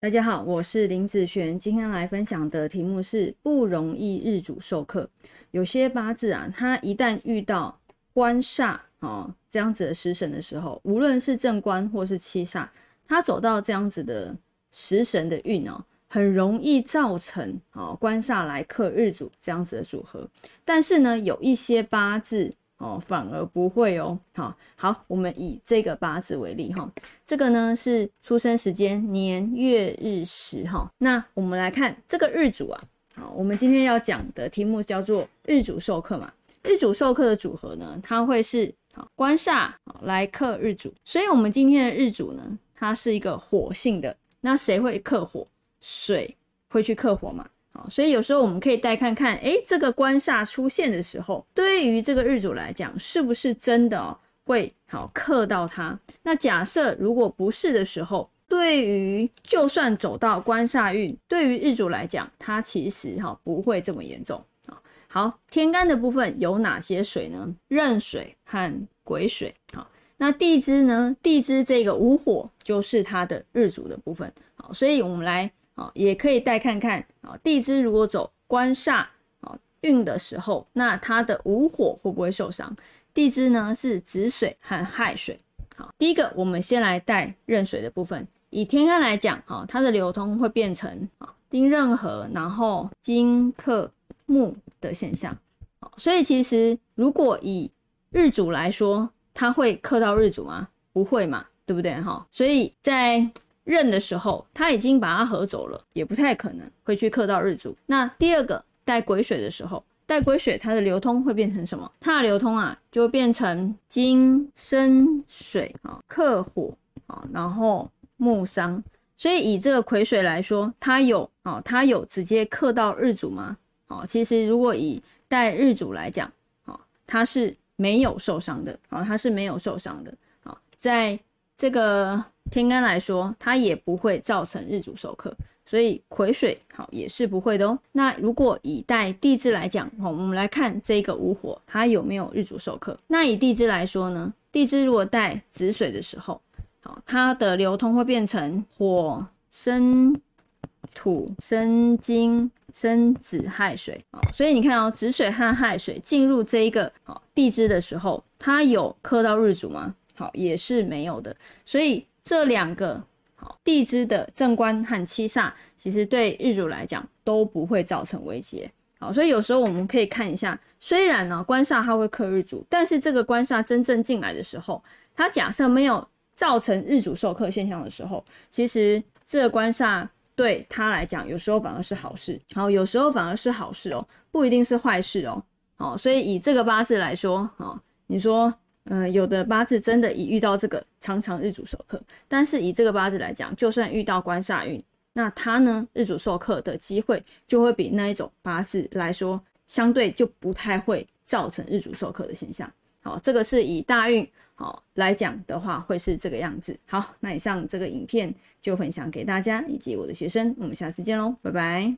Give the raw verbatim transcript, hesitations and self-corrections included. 大家好，我是林子璇，今天来分享的题目是不容易日主受克。有些八字啊，它一旦遇到官煞、哦、这样子的食神的时候，无论是正官或是七煞，它走到这样子的食神的运哦，很容易造成、哦、官煞来克日主这样子的组合。但是呢，有一些八字哦，反而不会哦。好，好，我们以这个八字为例哈、哦，这个呢是出生时间年月日时哈、哦。那我们来看这个日主啊，好，我们今天要讲的题目叫做日主受克嘛。日主受克的组合呢，它会是官煞来克日主，所以我们今天的日主呢，它是一个火性的。那谁会克火？水会去克火嘛？所以有时候我们可以带看看，诶，这个官煞出现的时候，对于这个日主来讲，是不是真的、哦、会好克到它？那假设如果不是的时候，对于就算走到官煞运，对于日主来讲，它其实、哦、不会这么严重。好，天干的部分有哪些水呢？壬水和癸水。好，那地支呢？地支这个午火就是它的日主的部分。好，所以我们来。也可以带看看地支如果走官煞运的时候，那它的午火会不会受伤。地支呢是子水和亥水。好，第一个我们先来带壬水的部分，以天干来讲，它的流通会变成丁壬合然后金克木的现象。所以其实如果以日主来说，它会克到日主吗？不会嘛，对不对？所以在壬的时候，他已经把它合走了，也不太可能会去克到日主。那第二个带癸水的时候，带癸水它的流通会变成什么？它的流通啊，就会变成金生水克火，然后木伤。所以以这个癸水来说，它有它有直接克到日主吗？其实如果以带日主来讲，它是没有受伤的，它是没有受伤的。在这个天干来说，它也不会造成日主受克，所以癸水好也是不会的哦。那如果以带地支来讲，我们来看这个午火它有没有日主受克。那以地支来说呢，地支如果带子水的时候，好，它的流通会变成火生土生金生子亥水。所以你看哦，子水和亥水进入这一个地支的时候，它有克到日主吗？好，也是没有的。所以这两个地支的正官和七煞，其实对日主来讲都不会造成威胁。好，所以有时候我们可以看一下，虽然呢、啊、官煞它会克日主，但是这个官煞真正进来的时候，它假设没有造成日主受克现象的时候，其实这个官煞对它来讲，有时候反而是好事。好，有时候反而是好事哦，不一定是坏事哦。好，所以以这个八字来说，好，你说。呃，有的八字真的一遇到这个常常日主受克，但是以这个八字来讲，就算遇到官煞运，那它呢日主受克的机会就会比那一种八字来说，相对就不太会造成日主受克的现象。好，这个是以大运好来讲的话，会是这个样子。好，那以上这个影片就分享给大家以及我的学生，我们下次见咯，拜拜。